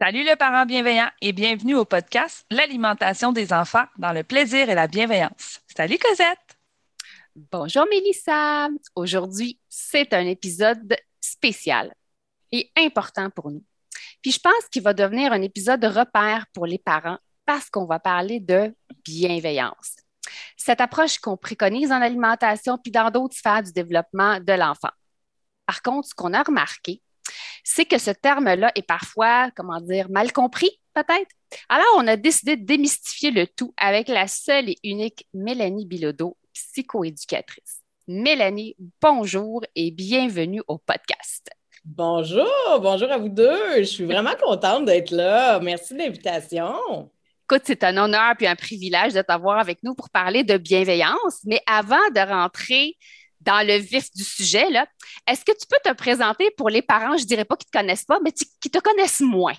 Salut le parent bienveillant et bienvenue au podcast L'alimentation des enfants dans le plaisir et la bienveillance. Salut Cosette! Bonjour Mélissa! Aujourd'hui, c'est un épisode spécial et important pour nous. Puis je pense qu'il va devenir un épisode repère pour les parents parce qu'on va parler de bienveillance. Cette approche qu'on préconise en alimentation puis dans d'autres sphères du développement de l'enfant. Par contre, ce qu'on a remarqué, c'est que ce terme-là est parfois, mal compris, peut-être. Alors, on a décidé de démystifier le tout avec la seule et unique Mélanie Bilodeau, psychoéducatrice. Mélanie, bonjour et bienvenue au podcast. Bonjour à vous deux. Je suis vraiment contente d'être là. Merci de l'invitation. Écoute, c'est un honneur puis un privilège de t'avoir avec nous pour parler de bienveillance. Mais avant de rentrer dans le vif du sujet, là, est-ce que tu peux te présenter pour les parents, je ne dirais pas qu'ils ne te connaissent pas, mais qui te connaissent moins?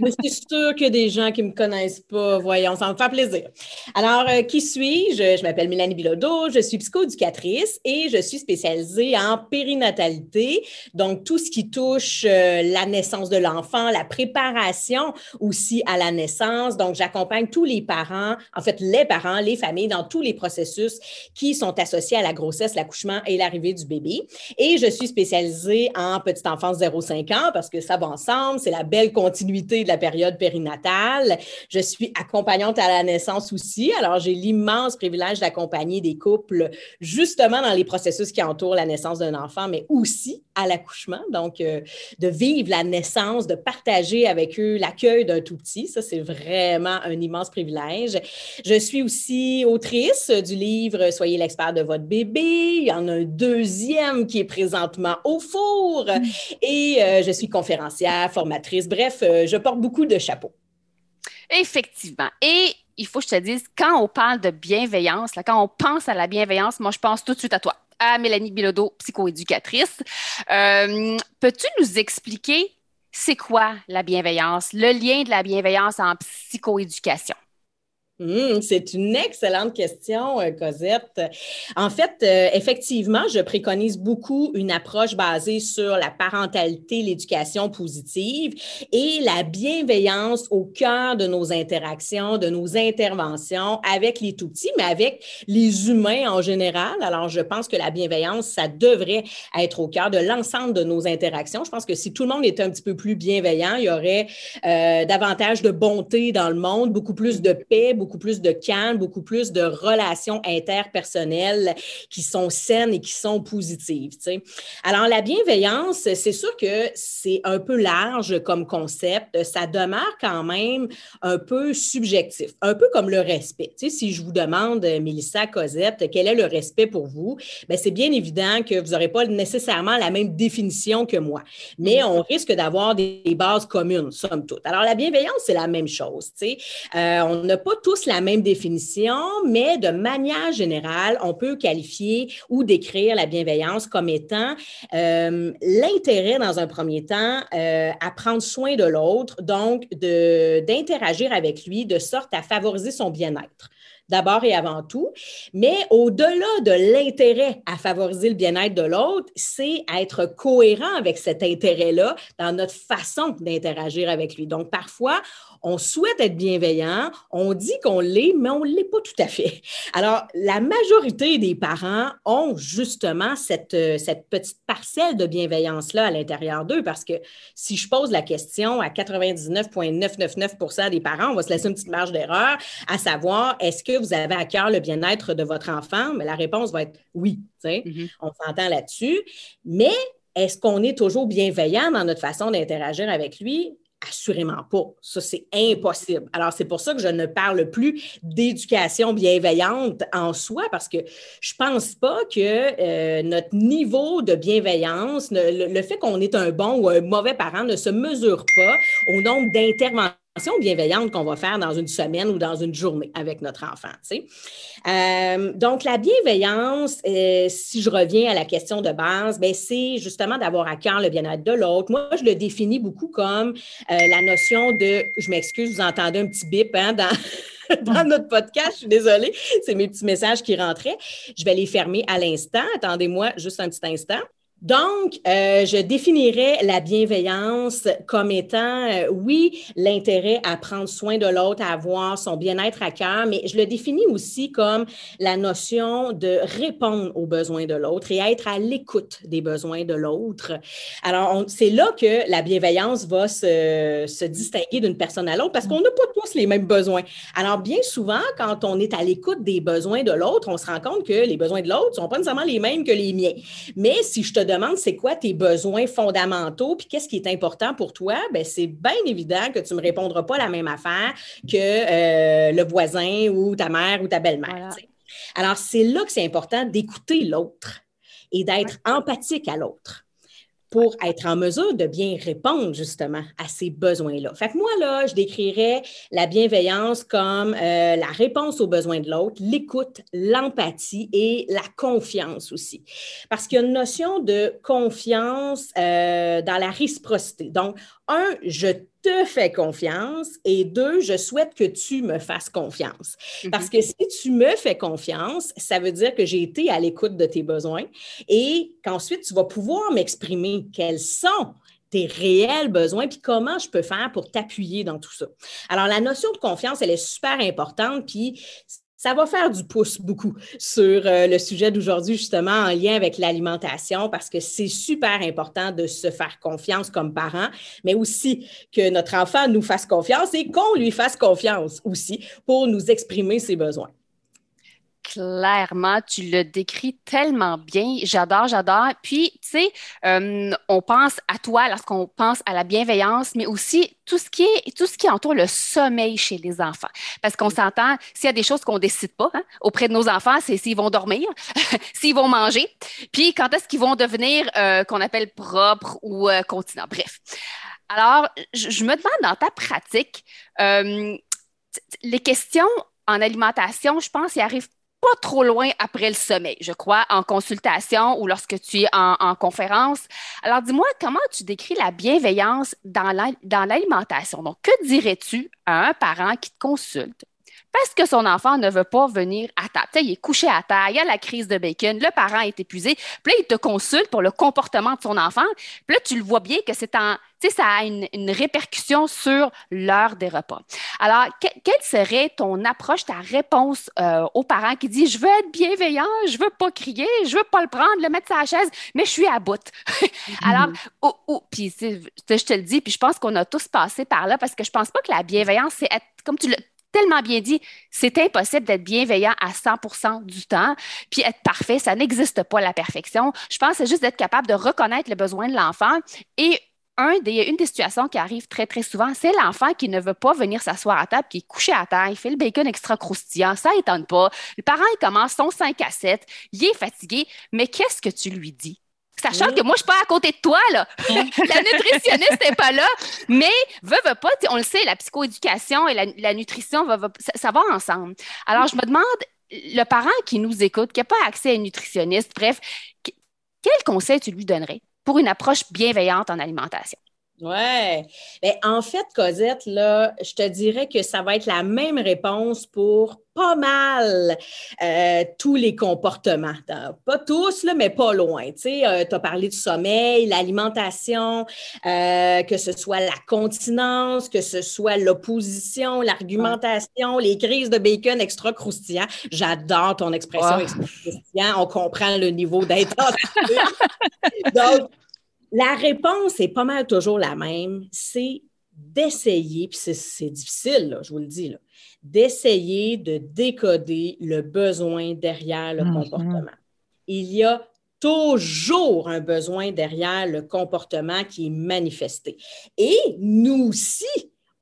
Mais c'est sûr qu'il y a des gens qui ne me connaissent pas, voyons, ça me fait plaisir. Alors, qui suis-je? Je m'appelle Mélanie Bilodeau, je suis psychoéducatrice et je suis spécialisée en périnatalité, donc tout ce qui touche la naissance de l'enfant, la préparation aussi à la naissance. Donc, j'accompagne tous les parents, en fait les parents, les familles, dans tous les processus qui sont associés à la grossesse, l'accouchement et l'arrivée du bébé. Et je suis spécialisée en petite enfance 0-5 ans parce que ça va ensemble, c'est la belle continuité de la période périnatale. Je suis accompagnante à la naissance aussi, alors j'ai l'immense privilège d'accompagner des couples justement dans les processus qui entourent la naissance d'un enfant, mais aussi à l'accouchement, donc de vivre la naissance, de partager avec eux l'accueil d'un tout petit. Ça, c'est vraiment un immense privilège. Je suis aussi autrice du livre « Soyez l'expert de votre bébé ». Il y en a un deuxième qui est présentement au four et je suis conférencière, formatrice. Bref, je porte beaucoup de chapeaux. Effectivement. Et il faut que je te dise, quand on parle de bienveillance, là, quand on pense à la bienveillance, moi, je pense tout de suite à toi, à Mélanie Bilodeau, psychoéducatrice. Peux-tu nous expliquer c'est quoi la bienveillance, le lien de la bienveillance en psychoéducation? C'est une excellente question, Cosette. En fait, effectivement, je préconise beaucoup une approche basée sur la parentalité, l'éducation positive et la bienveillance au cœur de nos interactions, de nos interventions avec les tout-petits, mais avec les humains en général. Alors, je pense que la bienveillance, ça devrait être au cœur de l'ensemble de nos interactions. Je pense que si tout le monde était un petit peu plus bienveillant, il y aurait davantage de bonté dans le monde, beaucoup plus de paix, beaucoup plus de calme, beaucoup plus de relations interpersonnelles qui sont saines et qui sont positives, tu sais. Alors, la bienveillance, c'est sûr que c'est un peu large comme concept. Ça demeure quand même un peu subjectif, un peu comme le respect. Tu sais, si je vous demande, Mélissa, Cosette, quel est le respect pour vous? Bien, c'est bien évident que vous n'aurez pas nécessairement la même définition que moi, mais on risque d'avoir des bases communes, somme toute. Alors, la bienveillance, c'est la même chose, tu sais. On n'a pas tous la même définition, mais de manière générale, on peut qualifier ou décrire la bienveillance comme étant l'intérêt, dans un premier temps, à prendre soin de l'autre, donc d'interagir avec lui de sorte à favoriser son bien-être. d'abord et avant tout, mais au-delà de l'intérêt à favoriser le bien-être de l'autre, c'est être cohérent avec cet intérêt-là dans notre façon d'interagir avec lui. Donc, parfois, on souhaite être bienveillant, on dit qu'on l'est, mais on ne l'est pas tout à fait. Alors, la majorité des parents ont justement cette petite parcelle de bienveillance-là à l'intérieur d'eux, parce que si je pose la question à 99,999% des parents, on va se laisser une petite marge d'erreur, à savoir, est-ce que vous avez à cœur le bien-être de votre enfant? Mais la réponse va être oui, tu sais, on s'entend là-dessus. Mais est-ce qu'on est toujours bienveillant dans notre façon d'interagir avec lui? Assurément pas. Ça, c'est impossible. Alors, c'est pour ça que je ne parle plus d'éducation bienveillante en soi, parce que je pense pas que notre niveau de bienveillance, le fait qu'on est un bon ou un mauvais parent ne se mesure pas au nombre d'interventions bienveillante qu'on va faire dans une semaine ou dans une journée avec notre enfant, tu sais. Donc, la bienveillance, si je reviens à la question de base, bien, c'est justement d'avoir à cœur le bien-être de l'autre. Moi, je le définis beaucoup comme la notion de... Je m'excuse, vous entendez un petit bip hein, dans notre podcast, je suis désolée, c'est mes petits messages qui rentraient. Je vais les fermer à l'instant. Attendez-moi juste un petit instant. Donc, je définirais la bienveillance comme étant, oui, l'intérêt à prendre soin de l'autre, à avoir son bien-être à cœur, mais je le définis aussi comme la notion de répondre aux besoins de l'autre et être à l'écoute des besoins de l'autre. Alors, c'est là que la bienveillance va se distinguer d'une personne à l'autre parce qu'on n'a pas tous les mêmes besoins. Alors, bien souvent, quand on est à l'écoute des besoins de l'autre, on se rend compte que les besoins de l'autre ne sont pas nécessairement les mêmes que les miens. Mais si je te demande c'est quoi tes besoins fondamentaux puis qu'est-ce qui est important pour toi, bien, c'est bien évident que tu ne me répondras pas la même affaire que le voisin ou ta mère ou ta belle-mère. Voilà. Tu sais. Alors, c'est là que c'est important d'écouter l'autre et d'être empathique à l'autre pour être en mesure de bien répondre justement à ces besoins-là. Fait que moi, là, je décrirais la bienveillance comme la réponse aux besoins de l'autre, l'écoute, l'empathie et la confiance aussi. Parce qu'il y a une notion de confiance dans la réciprocité. Donc, un, je te fais confiance et deux, je souhaite que tu me fasses confiance. Parce que si tu me fais confiance, ça veut dire que j'ai été à l'écoute de tes besoins et qu'ensuite, tu vas pouvoir m'exprimer quels sont tes réels besoins puis comment je peux faire pour t'appuyer dans tout ça. Alors, la notion de confiance, elle est super importante puis ça va faire du pouce beaucoup sur le sujet d'aujourd'hui, justement, en lien avec l'alimentation, parce que c'est super important de se faire confiance comme parents, mais aussi que notre enfant nous fasse confiance et qu'on lui fasse confiance aussi pour nous exprimer ses besoins. Clairement, tu le décris tellement bien. J'adore. Puis, tu sais, on pense à toi lorsqu'on pense à la bienveillance, mais aussi tout ce qui entoure le sommeil chez les enfants. Parce qu'on s'entend, s'il y a des choses qu'on ne décide pas auprès de nos enfants, c'est s'ils vont dormir, s'ils vont manger, puis quand est-ce qu'ils vont devenir qu'on appelle propres ou continents. Bref. Alors, je me demande dans ta pratique, les questions en alimentation, je pense, ils arrivent pas trop loin après le sommeil, je crois, en consultation ou lorsque tu es en conférence. Alors, dis-moi, comment tu décris la bienveillance dans l'alimentation? Donc, que dirais-tu à un parent qui te consulte parce que son enfant ne veut pas venir à table? T'sais, il est couché à terre, il y a la crise de bacon, le parent est épuisé, puis là, il te consulte pour le comportement de son enfant, puis là, tu le vois bien que ça a une répercussion sur l'heure des repas. Alors, quelle serait ton approche, ta réponse aux parents qui disent « Je veux être bienveillant, je veux pas crier, je veux pas le prendre, le mettre sur la chaise, mais je suis à bout. » Alors, puis je te le dis, puis je pense qu'on a tous passé par là parce que je pense pas que la bienveillance, c'est être, comme tu le tellement bien dit, c'est impossible d'être bienveillant à 100% du temps, puis être parfait, ça n'existe pas la perfection. Je pense que c'est juste d'être capable de reconnaître le besoin de l'enfant et une des situations qui arrive très, très souvent, c'est l'enfant qui ne veut pas venir s'asseoir à table, qui est couché à terre, il fait le bacon extra croustillant, ça étonne pas. Le parent, il commence son 5 à 7, il est fatigué, mais qu'est-ce que tu lui dis? Sachant que moi, je ne suis pas à côté de toi, là. La nutritionniste n'est pas là, mais veut pas, on le sait, la psychoéducation et la nutrition, ça va ensemble. Alors, je me demande, le parent qui nous écoute, qui n'a pas accès à une nutritionniste, bref, quel conseil tu lui donnerais pour une approche bienveillante en alimentation? Oui. Ben, en fait, Cosette, là, je te dirais que ça va être la même réponse pour pas mal tous les comportements. Pas tous, là, mais pas loin. Tu as parlé du sommeil, l'alimentation, que ce soit la continence, que ce soit l'opposition, l'argumentation, les crises de bacon extra croustillant. J'adore ton expression extra croustillant. On comprend le niveau d'intensité. Donc, la réponse est pas mal toujours la même, c'est d'essayer, puis c'est difficile, là, je vous le dis, là, d'essayer de décoder le besoin derrière le comportement. Il y a toujours un besoin derrière le comportement qui est manifesté. Et nous aussi,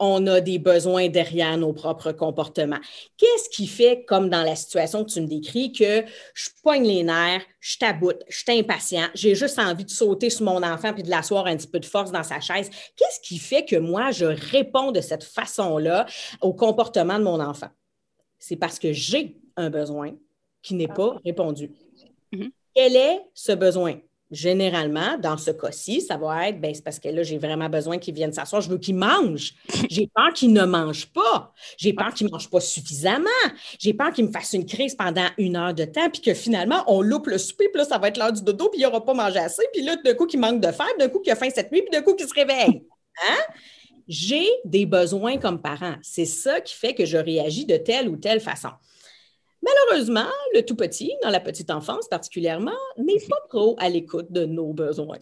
on a des besoins derrière nos propres comportements. Qu'est-ce qui fait, comme dans la situation que tu me décris, que je pogne les nerfs, je taboute, je suis impatient, j'ai juste envie de sauter sur mon enfant puis de l'asseoir un petit peu de force dans sa chaise? Qu'est-ce qui fait que moi, je réponds de cette façon-là au comportement de mon enfant? C'est parce que j'ai un besoin qui n'est pas répondu. Quel est ce besoin? Généralement, dans ce cas-ci, ça va être, ben, c'est parce que là, j'ai vraiment besoin qu'il vienne s'asseoir. Je veux qu'il mange. J'ai peur qu'il ne mange pas. J'ai peur qu'il ne mange pas suffisamment. J'ai peur qu'il me fasse une crise pendant 1 heure de temps, puis que finalement, on loupe le souper, puis là, ça va être l'heure du dodo, puis il n'aura pas mangé assez, puis là, d'un coup, qu'il manque de faim, d'un coup, qu'il a faim cette nuit, puis d'un coup, qu'il se réveille. Hein? J'ai des besoins comme parent. C'est ça qui fait que je réagis de telle ou telle façon. Malheureusement, le tout petit, dans la petite enfance particulièrement, n'est pas trop à l'écoute de nos besoins.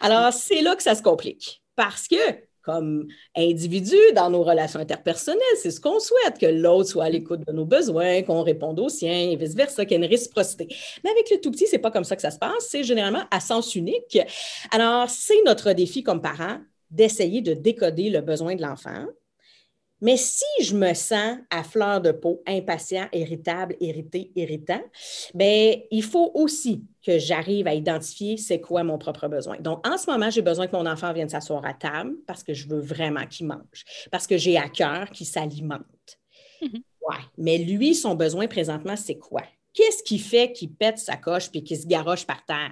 Alors, c'est là que ça se complique parce que, comme individu, dans nos relations interpersonnelles, c'est ce qu'on souhaite, que l'autre soit à l'écoute de nos besoins, qu'on réponde aux siens et vice-versa, qu'il y ait une réciprocité. Mais avec le tout petit, c'est pas comme ça que ça se passe, c'est généralement à sens unique. Alors, c'est notre défi comme parents d'essayer de décoder le besoin de l'enfant. Mais si je me sens à fleur de peau, impatient, irritable, irrité, irritant, bien, il faut aussi que j'arrive à identifier c'est quoi mon propre besoin. Donc, en ce moment, j'ai besoin que mon enfant vienne s'asseoir à table parce que je veux vraiment qu'il mange, parce que j'ai à cœur qu'il s'alimente. Ouais, mais lui, son besoin présentement, c'est quoi? Qu'est-ce qui fait qu'il pète sa coche puis qu'il se garoche par terre?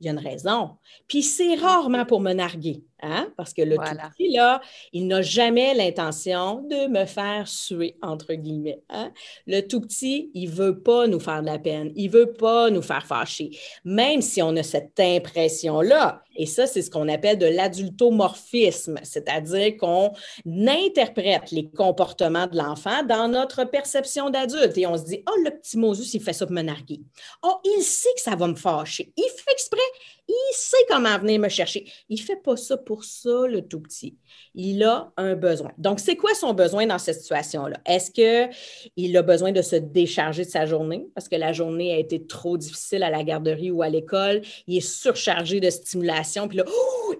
Il y a une raison. Puis c'est rarement pour me narguer, hein? Parce que le tout petit, là, il n'a jamais l'intention de me faire suer, entre guillemets. Hein? Le tout petit, il ne veut pas nous faire de la peine. Il ne veut pas nous faire fâcher. Même si on a cette impression-là, et ça, c'est ce qu'on appelle de l'adultomorphisme, c'est-à-dire qu'on interprète les comportements de l'enfant dans notre perception d'adulte. Et on se dit, « Oh, le petit Moses, il fait ça pour me narguer. Oh, il sait que ça va me fâcher. Il fait exprès. Il sait comment venir me chercher. Il ne fait pas ça pour ça, le tout petit. Il a un besoin. Donc, c'est quoi son besoin dans cette situation-là? Est-ce qu'il a besoin de se décharger de sa journée parce que la journée a été trop difficile à la garderie ou à l'école? Il est surchargé de stimulation, puis là,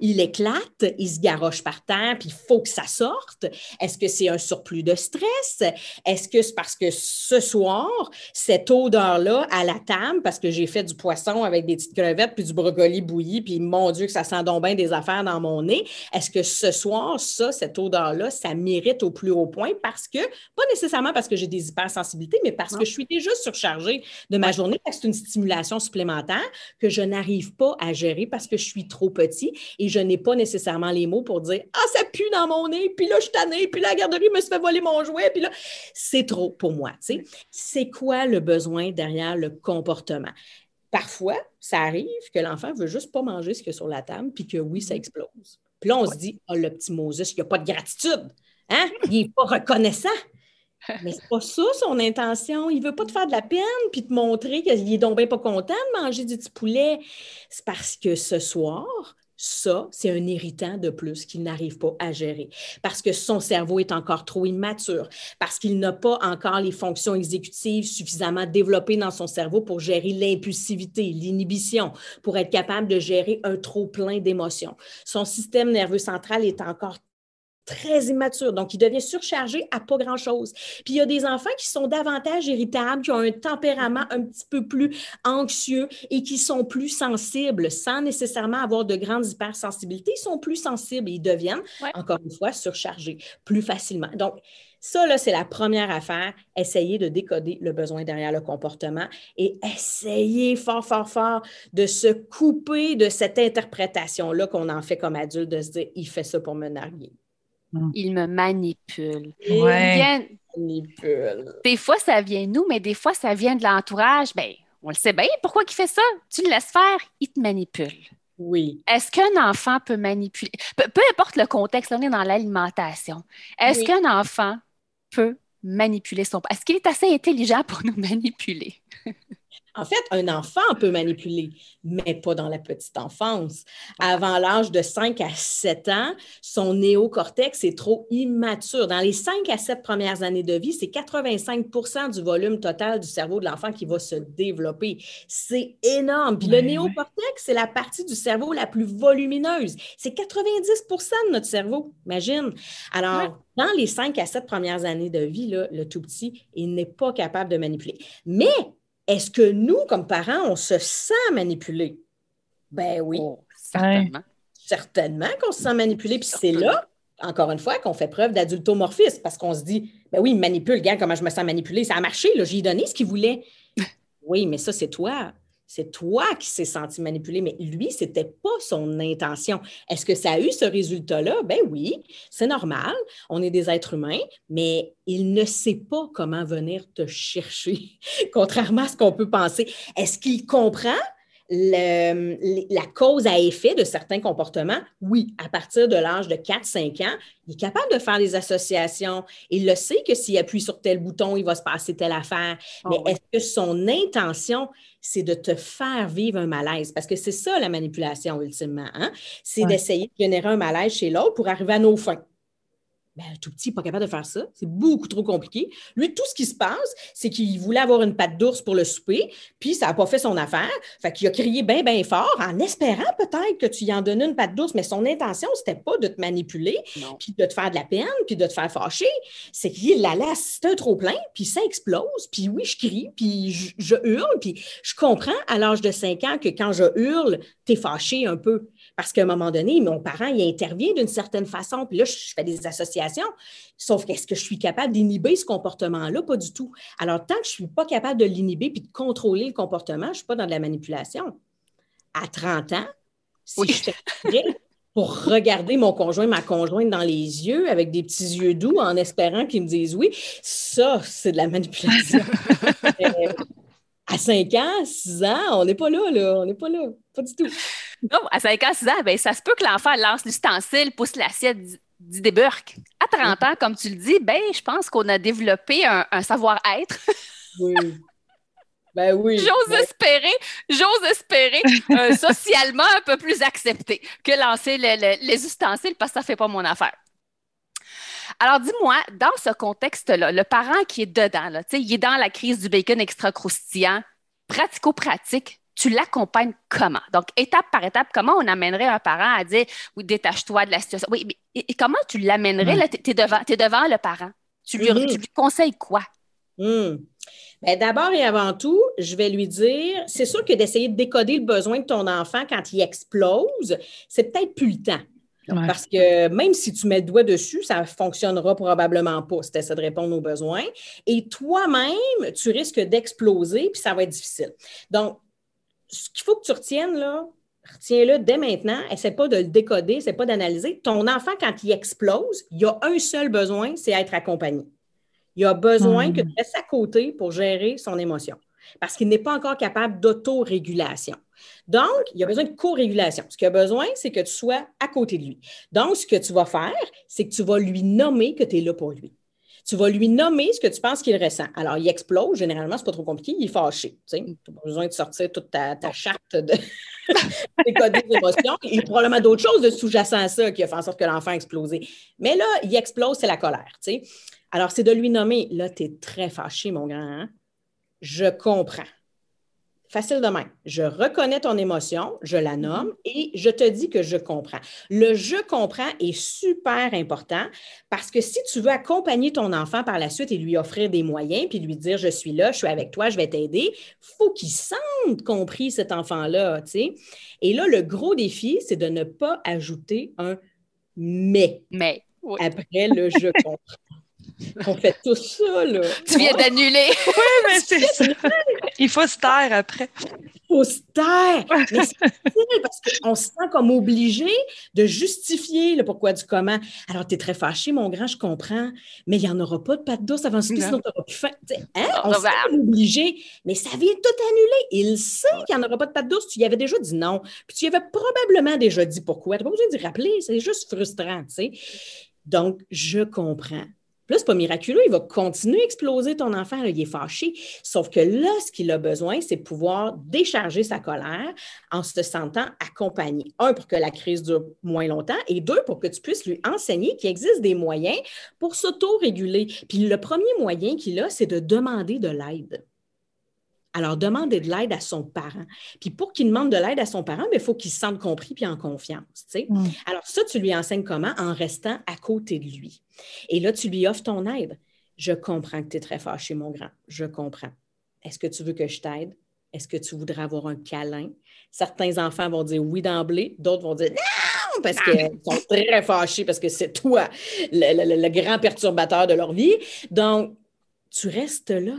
il éclate, il se garoche par terre, puis il faut que ça sorte. Est-ce que c'est un surplus de stress? Est-ce que c'est parce que ce soir, cette odeur-là à la table, parce que j'ai fait du poisson avec des petites crevettes, puis du brocoli bouilli, puis mon Dieu que ça sent donc bien des affaires dans mon nez. Est-ce que ce soir, ça, cette odeur-là, ça m'irrite au plus haut point parce que, pas nécessairement parce que j'ai des hypersensibilités, mais parce que je suis déjà surchargée de ma journée, parce que c'est une stimulation supplémentaire que je n'arrive pas à gérer parce que je suis trop petit et je n'ai pas nécessairement les mots pour dire « Ah, ça pue dans mon nez, puis là, je suis tannée, puis là, la garderie me se fait voler mon jouet, puis là... » C'est trop pour moi, tu sais. C'est quoi le besoin derrière le comportement? Parfois, ça arrive que l'enfant ne veut juste pas manger ce qu'il y a sur la table, puis que oui, ça explose. Puis là, on se dit, ah, oh, le petit Moses, il n'y a pas de gratitude. Hein? Il n'est pas reconnaissant. Mais c'est pas ça, son intention. Il ne veut pas te faire de la peine, puis te montrer qu'il n'est donc bien pas content de manger du petit poulet. C'est parce que ce soir... Ça, c'est un irritant de plus qu'il n'arrive pas à gérer parce que son cerveau est encore trop immature, parce qu'il n'a pas encore les fonctions exécutives suffisamment développées dans son cerveau pour gérer l'impulsivité, l'inhibition, pour être capable de gérer un trop-plein d'émotions. Son système nerveux central est encore très immature, donc il devient surchargé à pas grand-chose. Puis il y a des enfants qui sont davantage irritables, qui ont un tempérament un petit peu plus anxieux et qui sont plus sensibles, sans nécessairement avoir de grandes hypersensibilités, ils sont plus sensibles et ils deviennent, encore une fois, surchargés plus facilement. Donc, Ça, là, c'est la première affaire. Essayez de décoder le besoin derrière le comportement et essayez fort de se couper de cette interprétation-là qu'on en fait comme adulte, de se dire « il fait ça pour me narguer ». Il me manipule. Il manipule. Des fois, ça vient de nous, mais des fois, ça vient de l'entourage. Bien, on le sait bien. Pourquoi il fait ça? Tu le laisses faire, il te manipule. Oui. Est-ce qu'un enfant peut manipuler? Peu importe le contexte, on est dans l'alimentation. Est-ce qu'un enfant peut manipuler son... Est-ce qu'il est assez intelligent pour nous manipuler? En fait, un enfant peut manipuler, mais pas dans la petite enfance. Avant l'âge de 5 à 7 ans, son néocortex est trop immature. Dans les 5 à 7 premières années de vie, c'est 85% du volume total du cerveau de l'enfant qui va se développer. C'est énorme. Puis le néocortex, c'est la partie du cerveau la plus volumineuse. C'est 90% de notre cerveau, imagine. Alors, dans les 5 à 7 premières années de vie, là, le tout petit, il n'est pas capable de manipuler. Mais... est-ce que nous, comme parents, on se sent manipulés? Ben oui, certainement. Certainement qu'on se sent manipulé. Puis c'est là, encore une fois, qu'on fait preuve d'adultomorphisme parce qu'on se dit, ben oui, il me manipule, regarde comment je me sens manipulée. Ça a marché, là, j'ai donné ce qu'il voulait. Oui, mais ça, c'est toi. C'est toi qui s'est senti manipulé, mais lui, ce n'était pas son intention. Est-ce que ça a eu ce résultat-là? Ben oui, c'est normal. On est des êtres humains, mais il ne sait pas comment venir te chercher, contrairement à ce qu'on peut penser. Est-ce qu'il comprend la cause à effet de certains comportements? Oui, à partir de l'âge de 4-5 ans, il est capable de faire des associations. Il le sait que s'il appuie sur tel bouton, il va se passer telle affaire. Mais est-ce que son intention... c'est de te faire vivre un malaise, parce que c'est ça la manipulation ultimement, hein? C'est d'essayer de générer un malaise chez l'autre pour arriver à nos fins. Ben, le tout petit n'est pas capable de faire ça, c'est beaucoup trop compliqué. Lui, tout ce qui se passe, c'est qu'il voulait avoir une patte d'ours pour le souper, puis ça n'a pas fait son affaire, fait qu'il a crié bien, bien fort, en espérant peut-être que tu y en donnes une patte d'ours, mais son intention, c'était pas de te manipuler, puis de te faire de la peine, puis de te faire fâcher, c'est qu'il la laisse, c'est un trop-plein, puis ça explose, puis oui, je crie, puis je hurle, puis je comprends à l'âge de 5 ans que quand je hurle, t'es fâché un peu. Parce qu'à un moment donné, mon parent, il intervient d'une certaine façon. Puis là, je fais des associations. Sauf qu'est-ce que je suis capable d'inhiber ce comportement-là? Pas du tout. Alors, tant que je ne suis pas capable de l'inhiber puis de contrôler le comportement, je ne suis pas dans de la manipulation. À 30 ans, si je fais pour regarder mon conjoint, ma conjointe dans les yeux avec des petits yeux doux en espérant qu'ils me disent oui, ça, c'est de la manipulation. À 5 ans, 6 ans, on n'est pas là, là. On n'est pas là. Pas du tout. Non, à 5 ans, 6 ans, bien, ça se peut que l'enfant lance l'ustensile, pousse l'assiette, dit des burques. À 30 ans, comme tu le dis, ben, je pense qu'on a développé un savoir-être. Oui. Ben oui. J'ose espérer socialement un peu plus accepté que lancer les ustensiles parce que ça ne fait pas mon affaire. Alors, dis-moi, dans ce contexte-là, le parent qui est dedans, là, il est dans la crise du bacon extra-croustillant, pratico-pratique, tu l'accompagnes comment? Donc, étape par étape, comment on amènerait un parent à dire « oui, détache-toi de la situation ». Oui, mais et comment tu l'amènerais? Là, t'es devant le parent. Tu lui conseilles quoi? Bien, d'abord et avant tout, je vais lui dire, c'est sûr que d'essayer de décoder le besoin de ton enfant quand il explose, c'est peut-être plus le temps. Ouais. Parce que même si tu mets le doigt dessus, ça ne fonctionnera probablement pas si tu essaies de répondre aux besoins. Et toi-même, tu risques d'exploser, puis ça va être difficile. Donc, ce qu'il faut que tu retiennes, là, retiens-le dès maintenant. Essaie pas de le décoder, essaie pas d'analyser. Ton enfant, quand il explose, il a un seul besoin, c'est être accompagné. Il a besoin que tu restes à côté pour gérer son émotion parce qu'il n'est pas encore capable d'autorégulation. Donc, il a besoin de co-régulation. Ce qu'il a besoin, c'est que tu sois à côté de lui. Donc, ce que tu vas faire, c'est que tu vas lui nommer que tu es là pour lui. Tu vas lui nommer ce que tu penses qu'il ressent. Alors, il explose. Généralement, c'est pas trop compliqué. Il est fâché. Tu sais, tu n'as pas besoin de sortir toute ta charte de décoder les émotions. Il y a probablement d'autres choses de sous-jacent à ça qui a fait en sorte que l'enfant a explosé. Mais là, il explose, c'est la colère. Tu sais. Alors, c'est de lui nommer. Là, tu es très fâché, mon grand. Hein? Je comprends. Facile de même. Je reconnais ton émotion, je la nomme et je te dis que je comprends. Le « je comprends » est super important parce que si tu veux accompagner ton enfant par la suite et lui offrir des moyens puis lui dire « je suis là, je suis avec toi, je vais t'aider », il faut qu'il sente compris cet enfant-là, tu sais. Et là, le gros défi, c'est de ne pas ajouter un « mais ». Mais. Oui. Après le « je comprends ». On fait tout ça, là. Tu viens d'annuler. Oui, mais c'est ça. Il faut se taire après. Il faut se taire. Mais c'est difficile parce qu'on se sent comme obligé de justifier le pourquoi du comment. Alors, t'es très fâché, mon grand, je comprends, mais il n'y en aura pas de pâte douce avant ce sinon t'auras plus faim. Hein? On se sent obligé, mais ça vient tout annuler. Il sait qu'il n'y en aura pas de pâte douce. Tu y avais déjà dit non. Puis tu y avais probablement déjà dit pourquoi. Tu n'as pas besoin d'y rappeler. C'est juste frustrant, tu sais. Donc, je comprends. Là, ce n'est pas miraculeux, il va continuer à exploser ton enfant, là, il est fâché. Sauf que là, ce qu'il a besoin, c'est de pouvoir décharger sa colère en se sentant accompagné. Un, pour que la crise dure moins longtemps et deux, pour que tu puisses lui enseigner qu'il existe des moyens pour s'auto-réguler. Puis le premier moyen qu'il a, c'est de demander de l'aide. Alors, demander de l'aide à son parent. Puis pour qu'il demande de l'aide à son parent, il faut qu'il se sente compris puis en confiance. Tu sais? Alors ça, tu lui enseignes comment? En restant à côté de lui. Et là, tu lui offres ton aide. Je comprends que tu es très fâché, mon grand. Je comprends. Est-ce que tu veux que je t'aide? Est-ce que tu voudrais avoir un câlin? Certains enfants vont dire oui d'emblée. D'autres vont dire non! Parce qu'ils sont très fâchés parce que c'est toi le grand perturbateur de leur vie. Donc, tu restes là.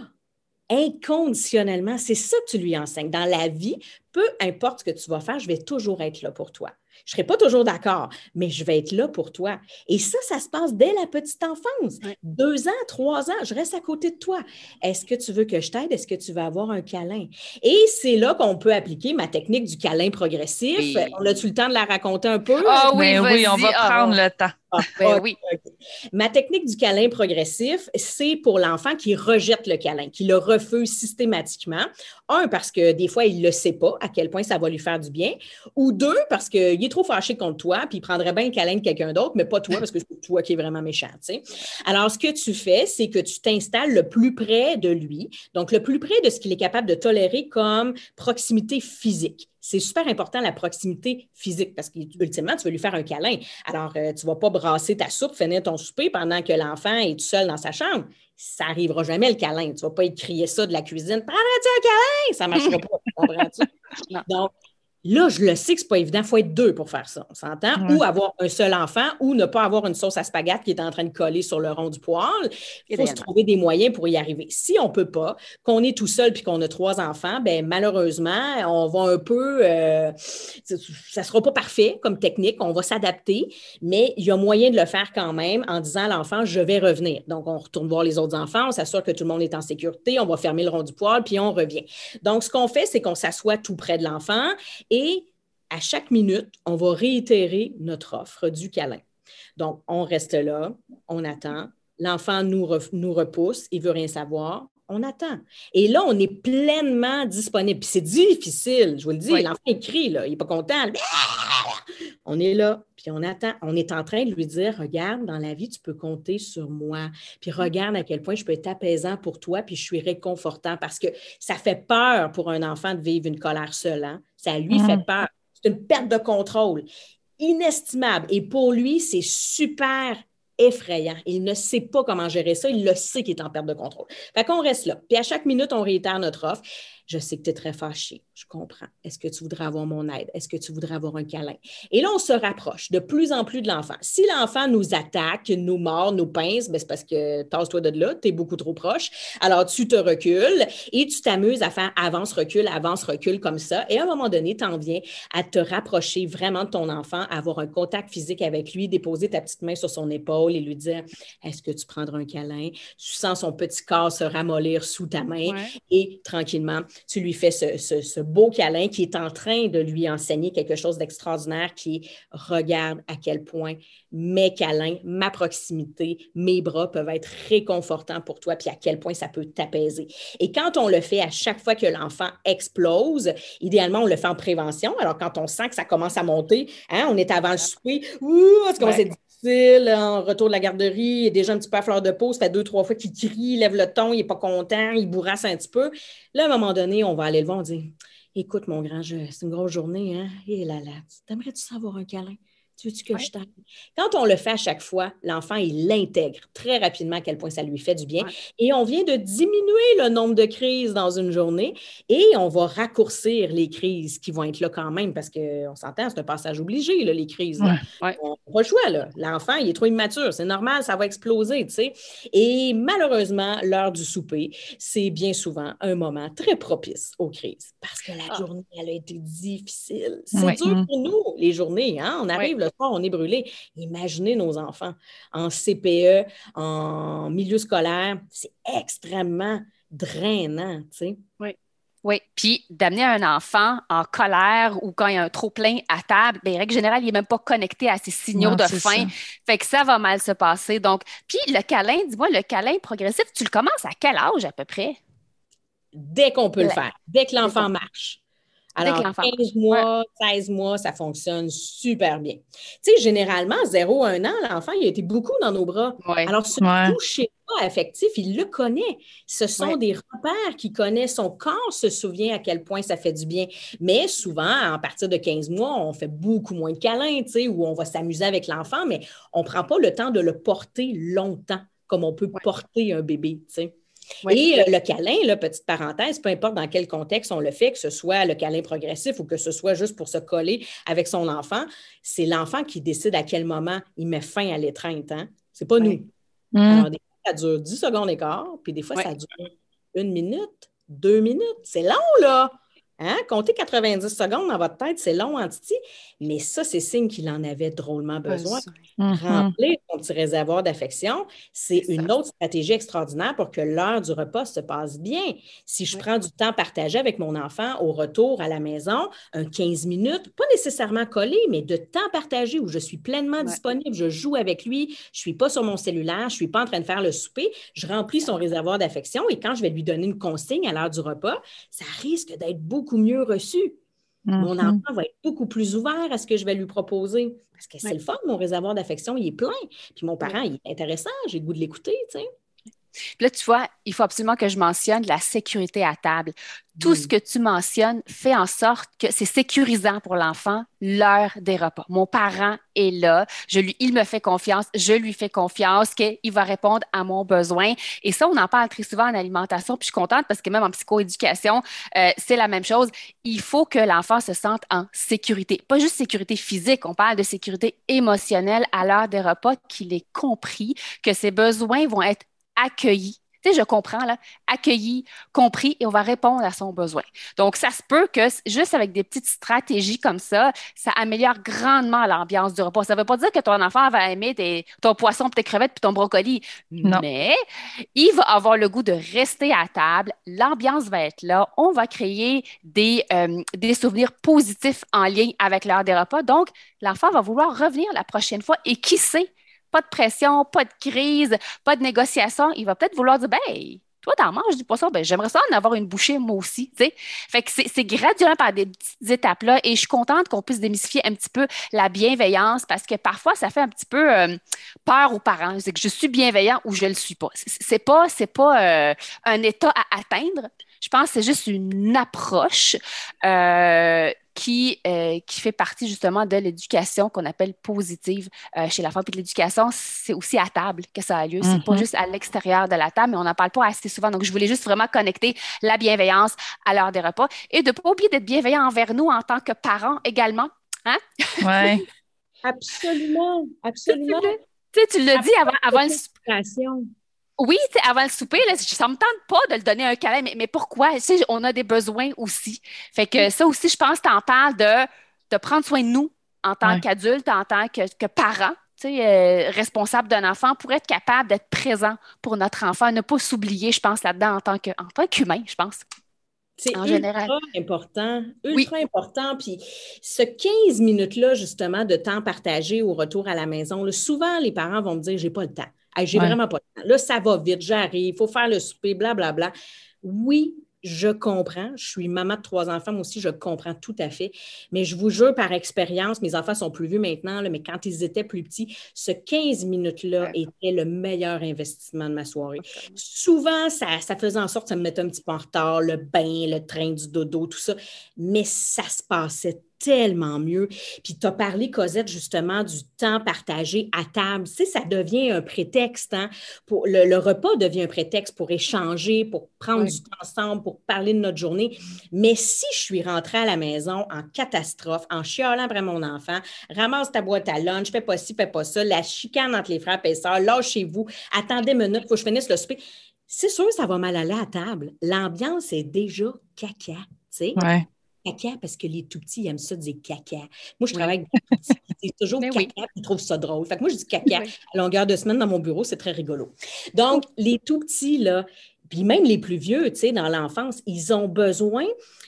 Inconditionnellement, c'est ça que tu lui enseignes. Dans la vie, peu importe ce que tu vas faire, je vais toujours être là pour toi. Je ne serai pas toujours d'accord, mais je vais être là pour toi. Et ça, ça se passe dès la petite enfance. 2 ans, 3 ans, je reste à côté de toi. Est-ce que tu veux que je t'aide? Est-ce que tu veux avoir un câlin? Et c'est là qu'on peut appliquer ma technique du câlin progressif. Oui. On a-tu le temps de la raconter un peu? Ah oui, oui, on va prendre le temps. Ah, ben okay, oui. Okay. Ma technique du câlin progressif, c'est pour l'enfant qui rejette le câlin, qui le refuse systématiquement. Un, parce que des fois, il ne le sait pas à quel point ça va lui faire du bien. Ou deux, parce qu'il est trop fâché contre toi, puis il prendrait bien le câlin de quelqu'un d'autre, mais pas toi, parce que c'est toi qui es vraiment méchant. T'sais. Alors, ce que tu fais, c'est que tu t'installes le plus près de lui, donc le plus près de ce qu'il est capable de tolérer comme proximité physique. C'est super important, la proximité physique, parce qu'ultimement, tu veux lui faire un câlin. Alors, tu ne vas pas brasser ta soupe, finir ton souper pendant que l'enfant est tout seul dans sa chambre. Ça n'arrivera jamais, le câlin. Tu ne vas pas y crier ça de la cuisine. « Prendrais-tu un câlin? » Ça ne marchera pas, comprends-tu? Donc, là, je le sais que ce n'est pas évident. Il faut être 2 pour faire ça, on s'entend? Ouais. Ou avoir un seul enfant, ou ne pas avoir une sauce à spaghette qui est en train de coller sur le rond du poêle. Il faut se trouver des moyens pour y arriver. Si on ne peut pas, qu'on est tout seul puis qu'on a 3 enfants, bien, malheureusement, on va un peu... ça ne sera pas parfait comme technique. On va s'adapter, mais il y a moyen de le faire quand même en disant à l'enfant, je vais revenir. Donc, on retourne voir les autres enfants, on s'assure que tout le monde est en sécurité, on va fermer le rond du poêle puis on revient. Donc, ce qu'on fait, c'est qu'on s'assoit tout près de l'enfant et à chaque minute, on va réitérer notre offre du câlin. Donc, on reste là, on attend. L'enfant nous repousse, il ne veut rien savoir. On attend. Et là, on est pleinement disponible. Puis c'est difficile, je vous le dis. Oui. L'enfant crie, là, il n'est pas content. On est là, puis on attend. On est en train de lui dire, regarde, dans la vie, tu peux compter sur moi. Puis regarde à quel point je peux être apaisant pour toi, puis je suis réconfortant. Parce que ça fait peur pour un enfant de vivre une colère seule. Hein? Ça lui fait peur. C'est une perte de contrôle inestimable. Et pour lui, c'est super effrayant. Il ne sait pas comment gérer ça. Il le sait qu'il est en perte de contrôle. Fait qu'on reste là. Puis à chaque minute, on réitère notre offre. Je sais que tu es très fâché. Je comprends. Est-ce que tu voudrais avoir mon aide? Est-ce que tu voudrais avoir un câlin? Et là, on se rapproche de plus en plus de l'enfant. Si l'enfant nous attaque, nous mord, nous pince, bien, c'est parce que tasse-toi de là, tu es beaucoup trop proche. Alors, tu te recules et tu t'amuses à faire avance-recul comme ça. Et à un moment donné, tu en viens à te rapprocher vraiment de ton enfant, avoir un contact physique avec lui, déposer ta petite main sur son épaule et lui dire, est-ce que tu prendrais un câlin? Tu sens son petit corps se ramollir sous ta main et tranquillement, tu lui fais ce beau câlin qui est en train de lui enseigner quelque chose d'extraordinaire qui est « Regarde à quel point mes câlins, ma proximité, mes bras peuvent être réconfortants pour toi puis à quel point ça peut t'apaiser. » Et quand on le fait à chaque fois que l'enfant explose, idéalement, on le fait en prévention. Alors, quand on sent que ça commence à monter, hein, on est avant le souper, « Ouh, est-ce qu'on s'est dit? » En retour de la garderie, il est déjà un petit peu à fleur de peau, ça fait 2, 3 fois qu'il crie, il lève le ton, il n'est pas content, il bourrasse un petit peu. Là, à un moment donné, on va aller le voir, on dit « Écoute, mon grand, c'est une grosse journée, hein? Et là, t'aimerais-tu savoir un câlin? Tu veux-tu que je t'aide? Quand on le fait à chaque fois, l'enfant, il l'intègre très rapidement à quel point ça lui fait du bien. Ouais. Et on vient de diminuer le nombre de crises dans une journée et on va raccourcir les crises qui vont être là quand même parce qu'on s'entend, c'est un passage obligé, là, les crises. Là. Ouais. On n'a pas le choix, là. L'enfant, il est trop immature. C'est normal, ça va exploser, tu sais. Et malheureusement, l'heure du souper, c'est bien souvent un moment très propice aux crises parce que la journée, elle a été difficile. C'est dur pour nous, les journées, hein? On arrive le soir, on est brûlé. Imaginez nos enfants en CPE, en milieu scolaire, c'est extrêmement drainant, tu sais. Oui. Oui, puis d'amener un enfant en colère ou quand il y a un trop-plein à table, bien, règle générale, il n'est même pas connecté à ses signaux de faim. Fait que ça va mal se passer. Donc, puis le câlin, dis-moi, le câlin progressif, tu le commences à quel âge à peu près? Dès qu'on peut le faire, dès que l'enfant marche. Alors, 15 mois, 16 mois, ça fonctionne super bien. Tu sais, généralement, 0 à 1 an, l'enfant, il a été beaucoup dans nos bras. Ouais. Alors, ce schéma affectif, il le connaît. Ce sont des repères qu'il connaît. Son corps se souvient à quel point ça fait du bien. Mais souvent, à partir de 15 mois, on fait beaucoup moins de câlins, tu sais, ou on va s'amuser avec l'enfant, mais on ne prend pas le temps de le porter longtemps, comme on peut porter un bébé, tu sais. Oui. Et le câlin, là, petite parenthèse, peu importe dans quel contexte on le fait, que ce soit le câlin progressif ou que ce soit juste pour se coller avec son enfant, c'est l'enfant qui décide à quel moment il met fin à l'étreinte. Hein? C'est pas nous. Alors, des fois, ça dure 10 secondes et quart, puis des fois, ça dure 1 minute, 2 minutes. C'est long, là! Hein? Comptez 90 secondes dans votre tête, c'est long en titi, mais ça, c'est signe qu'il en avait drôlement besoin. Remplir son petit réservoir d'affection, c'est une autre stratégie extraordinaire pour que l'heure du repas se passe bien. Si je prends du temps partagé avec mon enfant au retour à la maison, un 15 minutes, pas nécessairement collé, mais de temps partagé où je suis pleinement disponible, je joue avec lui, je suis pas sur mon cellulaire, je suis pas en train de faire le souper, je remplis son réservoir d'affection et quand je vais lui donner une consigne à l'heure du repas, ça risque d'être beaucoup mieux reçu. Mon enfant va être beaucoup plus ouvert à ce que je vais lui proposer. Parce que c'est le fun, mon réservoir d'affection, il est plein. Puis mon parent, il est intéressant, j'ai le goût de l'écouter, tu sais. Puis là, tu vois, il faut absolument que je mentionne la sécurité à table. Tout ce que tu mentionnes fait en sorte que c'est sécurisant pour l'enfant l'heure des repas. Mon parent est là, il me fait confiance, je lui fais confiance qu'il va répondre à mon besoin. Et ça, on en parle très souvent en alimentation, puis je suis contente parce que même en psychoéducation, c'est la même chose. Il faut que l'enfant se sente en sécurité. Pas juste sécurité physique, on parle de sécurité émotionnelle à l'heure des repas, qu'il ait compris que ses besoins vont être accueilli. Tu sais, je comprends, là, accueilli, compris, et on va répondre à son besoin. Donc, ça se peut que juste avec des petites stratégies comme ça, ça améliore grandement l'ambiance du repas. Ça ne veut pas dire que ton enfant va aimer ton poisson, tes crevettes, puis ton brocoli. Non. Mais il va avoir le goût de rester à table. L'ambiance va être là. On va créer des souvenirs positifs en lien avec l'heure des repas. Donc, l'enfant va vouloir revenir la prochaine fois et qui sait, pas de pression, pas de crise, pas de négociation. Il va peut-être vouloir dire, toi, t'en manges du poisson, j'aimerais ça en avoir une bouchée, moi aussi. T'sais? Fait que c'est graduellement par des petites étapes-là et je suis contente qu'on puisse démystifier un petit peu la bienveillance parce que parfois, ça fait un petit peu peur aux parents. C'est que je suis bienveillant ou je ne le suis pas. C'est pas un état à atteindre. Je pense que c'est juste une approche qui fait partie justement de l'éducation qu'on appelle positive chez l'enfant. Puis l'éducation, c'est aussi à table que ça a lieu. C'est pas juste à l'extérieur de la table, mais on n'en parle pas assez souvent. Donc, je voulais juste vraiment connecter la bienveillance à l'heure des repas et de ne pas oublier d'être bienveillant envers nous en tant que parents également. Hein? Oui. Absolument. Absolument. Tu l'as dit avant le souper. Oui, avant le souper, là, ça me tente pas de le donner un câlin, mais pourquoi? On a des besoins aussi. Fait que ça aussi, je pense, t'en parles de prendre soin de nous en tant qu'adultes, en tant que parents, responsables d'un enfant, pour être capable d'être présent pour notre enfant, ne pas s'oublier, je pense, là-dedans en tant qu'humain, je pense. C'est ultra important. Puis ce 15 minutes-là, justement, de temps partagé au retour à la maison, là, souvent, les parents vont me dire « j'ai pas le temps ». Hey, j'ai vraiment pas de temps. Là, ça va vite, j'arrive, il faut faire le souper, blablabla. Bla, bla. Oui, je comprends. Je suis maman de 3 enfants, moi aussi, je comprends tout à fait. Mais je vous jure, par expérience, mes enfants sont plus vieux maintenant, là, mais quand ils étaient plus petits, ce 15 minutes-là était le meilleur investissement de ma soirée. Okay. Souvent, ça faisait en sorte que ça me mettait un petit peu en retard, le bain, le train du dodo, tout ça. Mais ça se passait tellement mieux. Puis tu as parlé, Cosette, justement, du temps partagé à table. Tu sais, ça devient un prétexte. Hein? Le repas devient un prétexte pour échanger, pour prendre du temps ensemble, pour parler de notre journée. Mais si je suis rentrée à la maison en catastrophe, en chialant après mon enfant, ramasse ta boîte à lunch, fais pas ci, fais pas ça, la chicane entre les frères et sœurs, lâchez-vous, attendez une minute, il faut que je finisse le souper. C'est sûr, ça va mal aller à table. L'ambiance est déjà caca, tu sais. Ouais. Caca, parce que les tout-petits, ils aiment ça dire caca. Moi, je travaille avec des tout-petits, c'est toujours caca, ils trouvent ça drôle. Fait que moi, je dis caca à longueur de semaine dans mon bureau, c'est très rigolo. Donc, les tout-petits, là, puis même les plus vieux, tu sais, dans l'enfance, ils ont besoin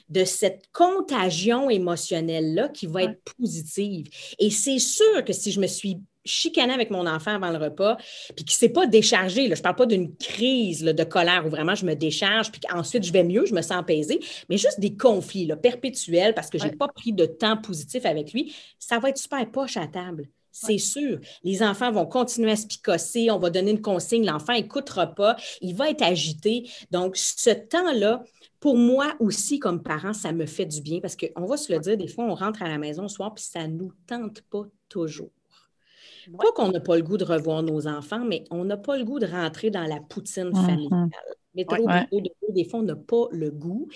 de cette contagion émotionnelle-là qui va être positive. Et c'est sûr que si je me suis chicanée avec mon enfant avant le repas, puis qui ne s'est pas déchargé, là, je ne parle pas d'une crise là, de colère où vraiment je me décharge, puis ensuite je vais mieux, je me sens apaisée, mais juste des conflits là, perpétuels parce que je n'ai pas pris de temps positif avec lui, ça va être super poche à table. C'est sûr. Les enfants vont continuer à se picosser, on va donner une consigne, l'enfant n'écoutera pas, il va être agité. Donc, ce temps-là, pour moi aussi, comme parent, ça me fait du bien parce qu'on va se le dire, des fois, on rentre à la maison le soir puis ça ne nous tente pas toujours. Pas qu'on n'a pas le goût de revoir nos enfants, mais on n'a pas le goût de rentrer dans la poutine familiale. Mais trop des fois, on n'a pas le goût.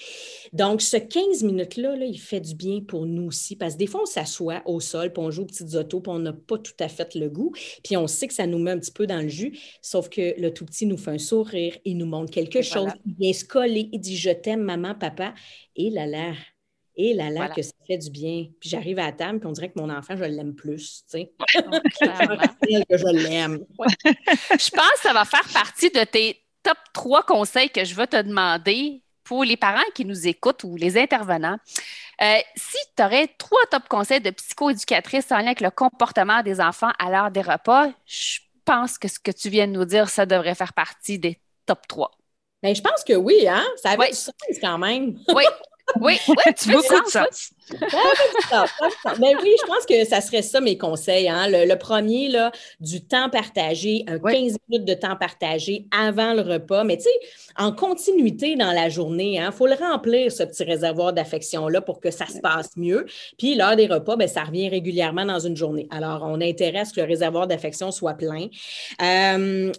Donc, ce 15 minutes-là, là, il fait du bien pour nous aussi. Parce que des fois, on s'assoit au sol, puis on joue aux petites autos, puis on n'a pas tout à fait le goût. Puis on sait que ça nous met un petit peu dans le jus. Sauf que le tout petit nous fait un sourire, il nous montre quelque chose, il vient se coller, il dit « Je t'aime, maman, papa ». Et là, là, que ça fait du bien. Puis j'arrive à la table, puis on dirait que mon enfant, je l'aime plus, tu sais. Je l'aime. Ouais. Je pense que ça va faire partie de tes top 3 conseils que je vais te demander pour les parents qui nous écoutent ou les intervenants. Si tu aurais 3 top conseils de psychoéducatrice en lien avec le comportement des enfants à l'heure des repas, je pense que ce que tu viens de nous dire, ça devrait faire partie des top 3. Bien, je pense que oui, hein? Ça avait du sens quand même. Oui, tu fais beaucoup de sens. Ben oui, je pense que ça serait ça mes conseils. Hein? Le premier, là, du temps partagé, 15 minutes de temps partagé avant le repas, mais tu sais, en continuité dans la journée, il faut le remplir, ce petit réservoir d'affection-là, pour que ça se passe mieux. Puis l'heure des repas, ben, ça revient régulièrement dans une journée. Alors, on a intérêt à ce que le réservoir d'affection soit plein.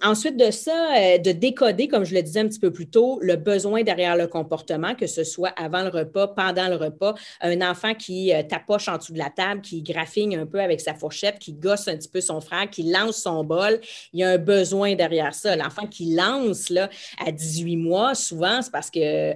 Ensuite de ça, de décoder, comme je le disais un petit peu plus tôt, le besoin derrière le comportement, que ce soit avant le repas, pendant le repas, un enfant qui tapoche en dessous de la table, qui graffigne un peu avec sa fourchette, qui gosse un petit peu son frère, qui lance son bol, il y a un besoin derrière ça. L'enfant qui lance là, à 18 mois, souvent, c'est parce que,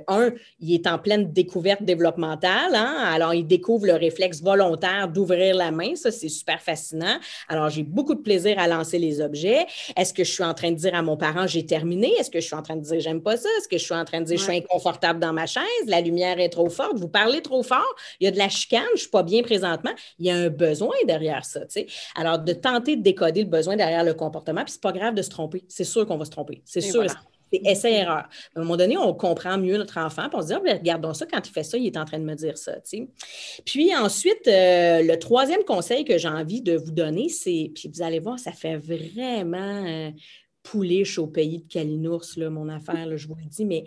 il est en pleine découverte développementale. Hein? Alors, il découvre le réflexe volontaire d'ouvrir la main. Ça, c'est super fascinant. Alors, j'ai beaucoup de plaisir à lancer les objets. Est-ce que je suis en train de dire à mon parent, j'ai terminé? Est-ce que je suis en train de dire, j'aime pas ça? Est-ce que je suis en train de dire, je suis inconfortable dans ma chaise? La lumière est trop forte? Vous parlez trop fort? Il y a de la chicane, je ne suis pas bien présentement. Il y a un besoin derrière ça, tu sais. Alors, de tenter de décoder le besoin derrière le comportement, puis c'est pas grave de se tromper. C'est sûr qu'on va se tromper. C'est sûr. Voilà. C'est essai-erreur. À un moment donné, on comprend mieux notre enfant, puis on se dit, regardons ça, quand il fait ça, il est en train de me dire ça, tu sais. Puis ensuite, le troisième conseil que j'ai envie de vous donner, c'est, puis vous allez voir, ça fait vraiment pouliche au pays de Kalinours, là, mon affaire, là, je vous le dis, mais...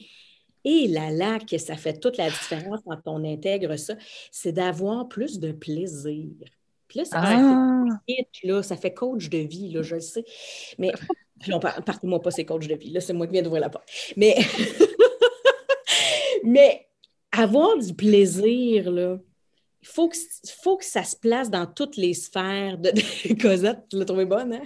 Et là, que ça fait toute la différence quand on intègre ça, c'est d'avoir plus de plaisir. Puis là, ça fait coach de vie, là, je le sais. Mais, partez-moi pas ces coachs de vie, là, c'est moi qui viens d'ouvrir la porte. Mais, avoir du plaisir, là, il faut que ça se place dans toutes les sphères de Cosette, tu l'as trouvée bonne, hein?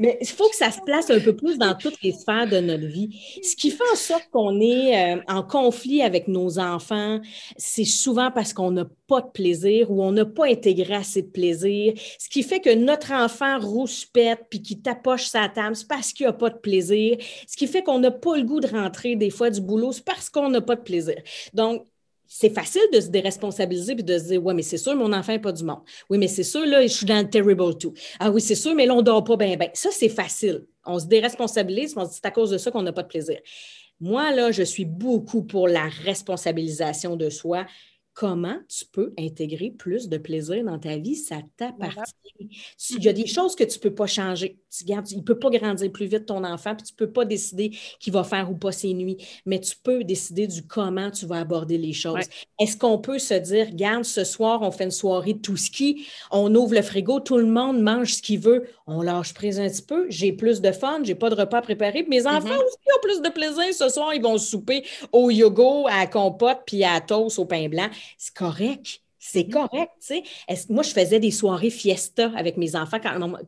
Mais il faut que ça se place un peu plus dans toutes les sphères de notre vie. Ce qui fait en sorte qu'on est en conflit avec nos enfants, c'est souvent parce qu'on n'a pas de plaisir ou on n'a pas intégré assez de plaisir. Ce qui fait que notre enfant rouspète puis qu'il tapoche sa table, c'est parce qu'il n'a pas de plaisir. Ce qui fait qu'on n'a pas le goût de rentrer des fois du boulot, c'est parce qu'on n'a pas de plaisir. Donc, c'est facile de se déresponsabiliser et de se dire « Oui, mais c'est sûr, mon enfant n'est pas du monde. Oui, mais c'est sûr, là, je suis dans le terrible too. Ah oui, c'est sûr, mais là, on ne dort pas bien, bien. » Ça, c'est facile. On se déresponsabilise, on se dit « C'est à cause de ça qu'on n'a pas de plaisir. » Moi, là, je suis beaucoup pour la responsabilisation de soi. comment tu peux intégrer plus de plaisir dans ta vie, ça t'appartient. Il y a des choses que tu ne peux pas changer. Il ne peut pas grandir plus vite ton enfant, puis tu ne peux pas décider qu'il va faire ou pas ses nuits, mais tu peux décider du comment tu vas aborder les choses. Ouais. Est-ce qu'on peut se dire, regarde, ce soir, on fait une soirée de tout ski, on ouvre le frigo, tout le monde mange ce qu'il veut, on lâche prise un petit peu, j'ai plus de fun, j'ai pas de repas préparé, mes enfants aussi ont plus de plaisir. Ce soir, ils vont souper au yogourt, à la compote, puis à la toast, au pain blanc. C'est correct. C'est correct, tu sais. Moi, je faisais des soirées fiesta avec mes enfants.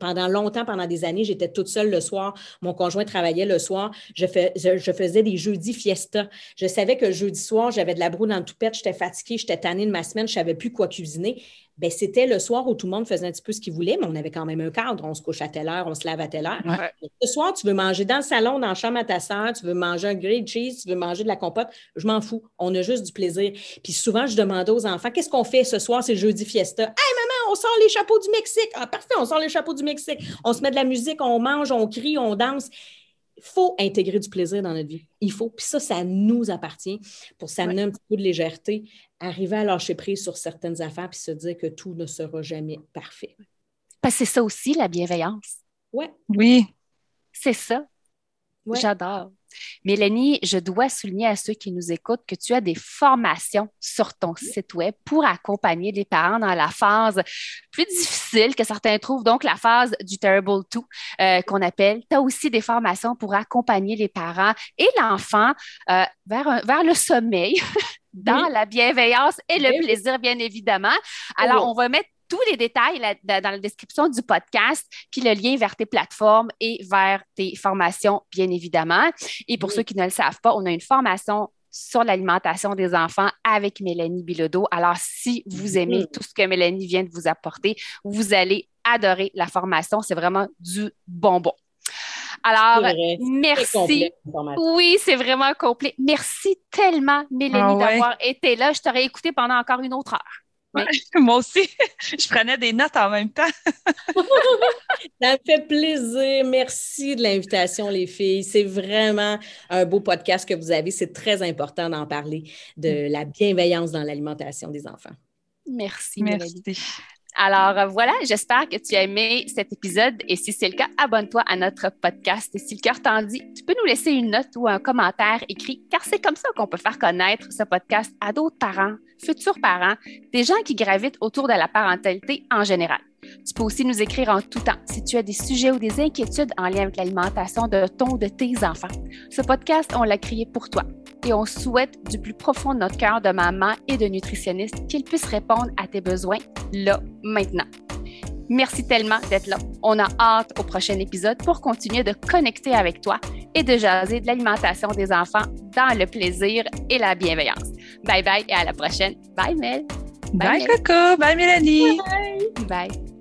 Pendant longtemps, pendant des années, j'étais toute seule le soir. Mon conjoint travaillait le soir. Je faisais des jeudis fiesta. Je savais que jeudi soir, j'avais de la broue dans le toupette. J'étais fatiguée, j'étais tannée de ma semaine. Je ne savais plus quoi cuisiner. Bien, c'était le soir où tout le monde faisait un petit peu ce qu'il voulait, mais on avait quand même un cadre. On se couche à telle heure, on se lave à telle heure. Ouais. Ce soir, tu veux manger dans le salon, dans la chambre à ta sœur, tu veux manger un grilled cheese, tu veux manger de la compote, je m'en fous. On a juste du plaisir. Puis souvent, je demandais aux enfants, qu'est-ce qu'on fait ce soir, c'est le jeudi fiesta? Hey maman, on sort les chapeaux du Mexique. Ah, parfait, on sort les chapeaux du Mexique. On se met de la musique, on mange, on crie, on danse. Il faut intégrer du plaisir dans notre vie. Il faut. Puis ça, ça nous appartient pour s'amener un petit peu de légèreté, arriver à lâcher prise sur certaines affaires puis se dire que tout ne sera jamais parfait. Parce que c'est ça aussi, la bienveillance. Ouais. Oui. C'est ça. Ouais. J'adore. Mélanie, je dois souligner à ceux qui nous écoutent que tu as des formations sur ton site web pour accompagner les parents dans la phase plus difficile que certains trouvent, donc la phase du terrible two qu'on appelle. Tu as aussi des formations pour accompagner les parents et l'enfant vers le sommeil, dans la bienveillance et le plaisir, bien évidemment. Alors, on va mettre tous les détails dans la description du podcast, puis le lien vers tes plateformes et vers tes formations, bien évidemment. Et pour ceux qui ne le savent pas, on a une formation sur l'alimentation des enfants avec Mélanie Bilodeau. Alors, si vous aimez tout ce que Mélanie vient de vous apporter, vous allez adorer la formation. C'est vraiment du bonbon. Alors, merci. Oui, c'est vraiment complet. Merci tellement, Mélanie, d'avoir été là. Je t'aurais écouté pendant encore une autre heure. Mais... Moi aussi, je prenais des notes en même temps. Ça me fait plaisir. Merci de l'invitation, les filles. C'est vraiment un beau podcast que vous avez. C'est très important d'en parler, de la bienveillance dans l'alimentation des enfants. Merci, Mélanie. Alors voilà, j'espère que tu as aimé cet épisode et si c'est le cas, abonne-toi à notre podcast. Et si le cœur t'en dit, tu peux nous laisser une note ou un commentaire écrit, car c'est comme ça qu'on peut faire connaître ce podcast à d'autres parents, futurs parents, des gens qui gravitent autour de la parentalité en général. Tu peux aussi nous écrire en tout temps si tu as des sujets ou des inquiétudes en lien avec l'alimentation de ton ou de tes enfants. Ce podcast, on l'a créé pour toi et on souhaite du plus profond de notre cœur de maman et de nutritionniste qu'il puisse répondre à tes besoins là, maintenant. Merci tellement d'être là. On a hâte au prochain épisode pour continuer de connecter avec toi et de jaser de l'alimentation des enfants dans le plaisir et la bienveillance. Bye bye et à la prochaine. Bye Mel. Bye Coco. Bye Mélanie. Bye. Bye.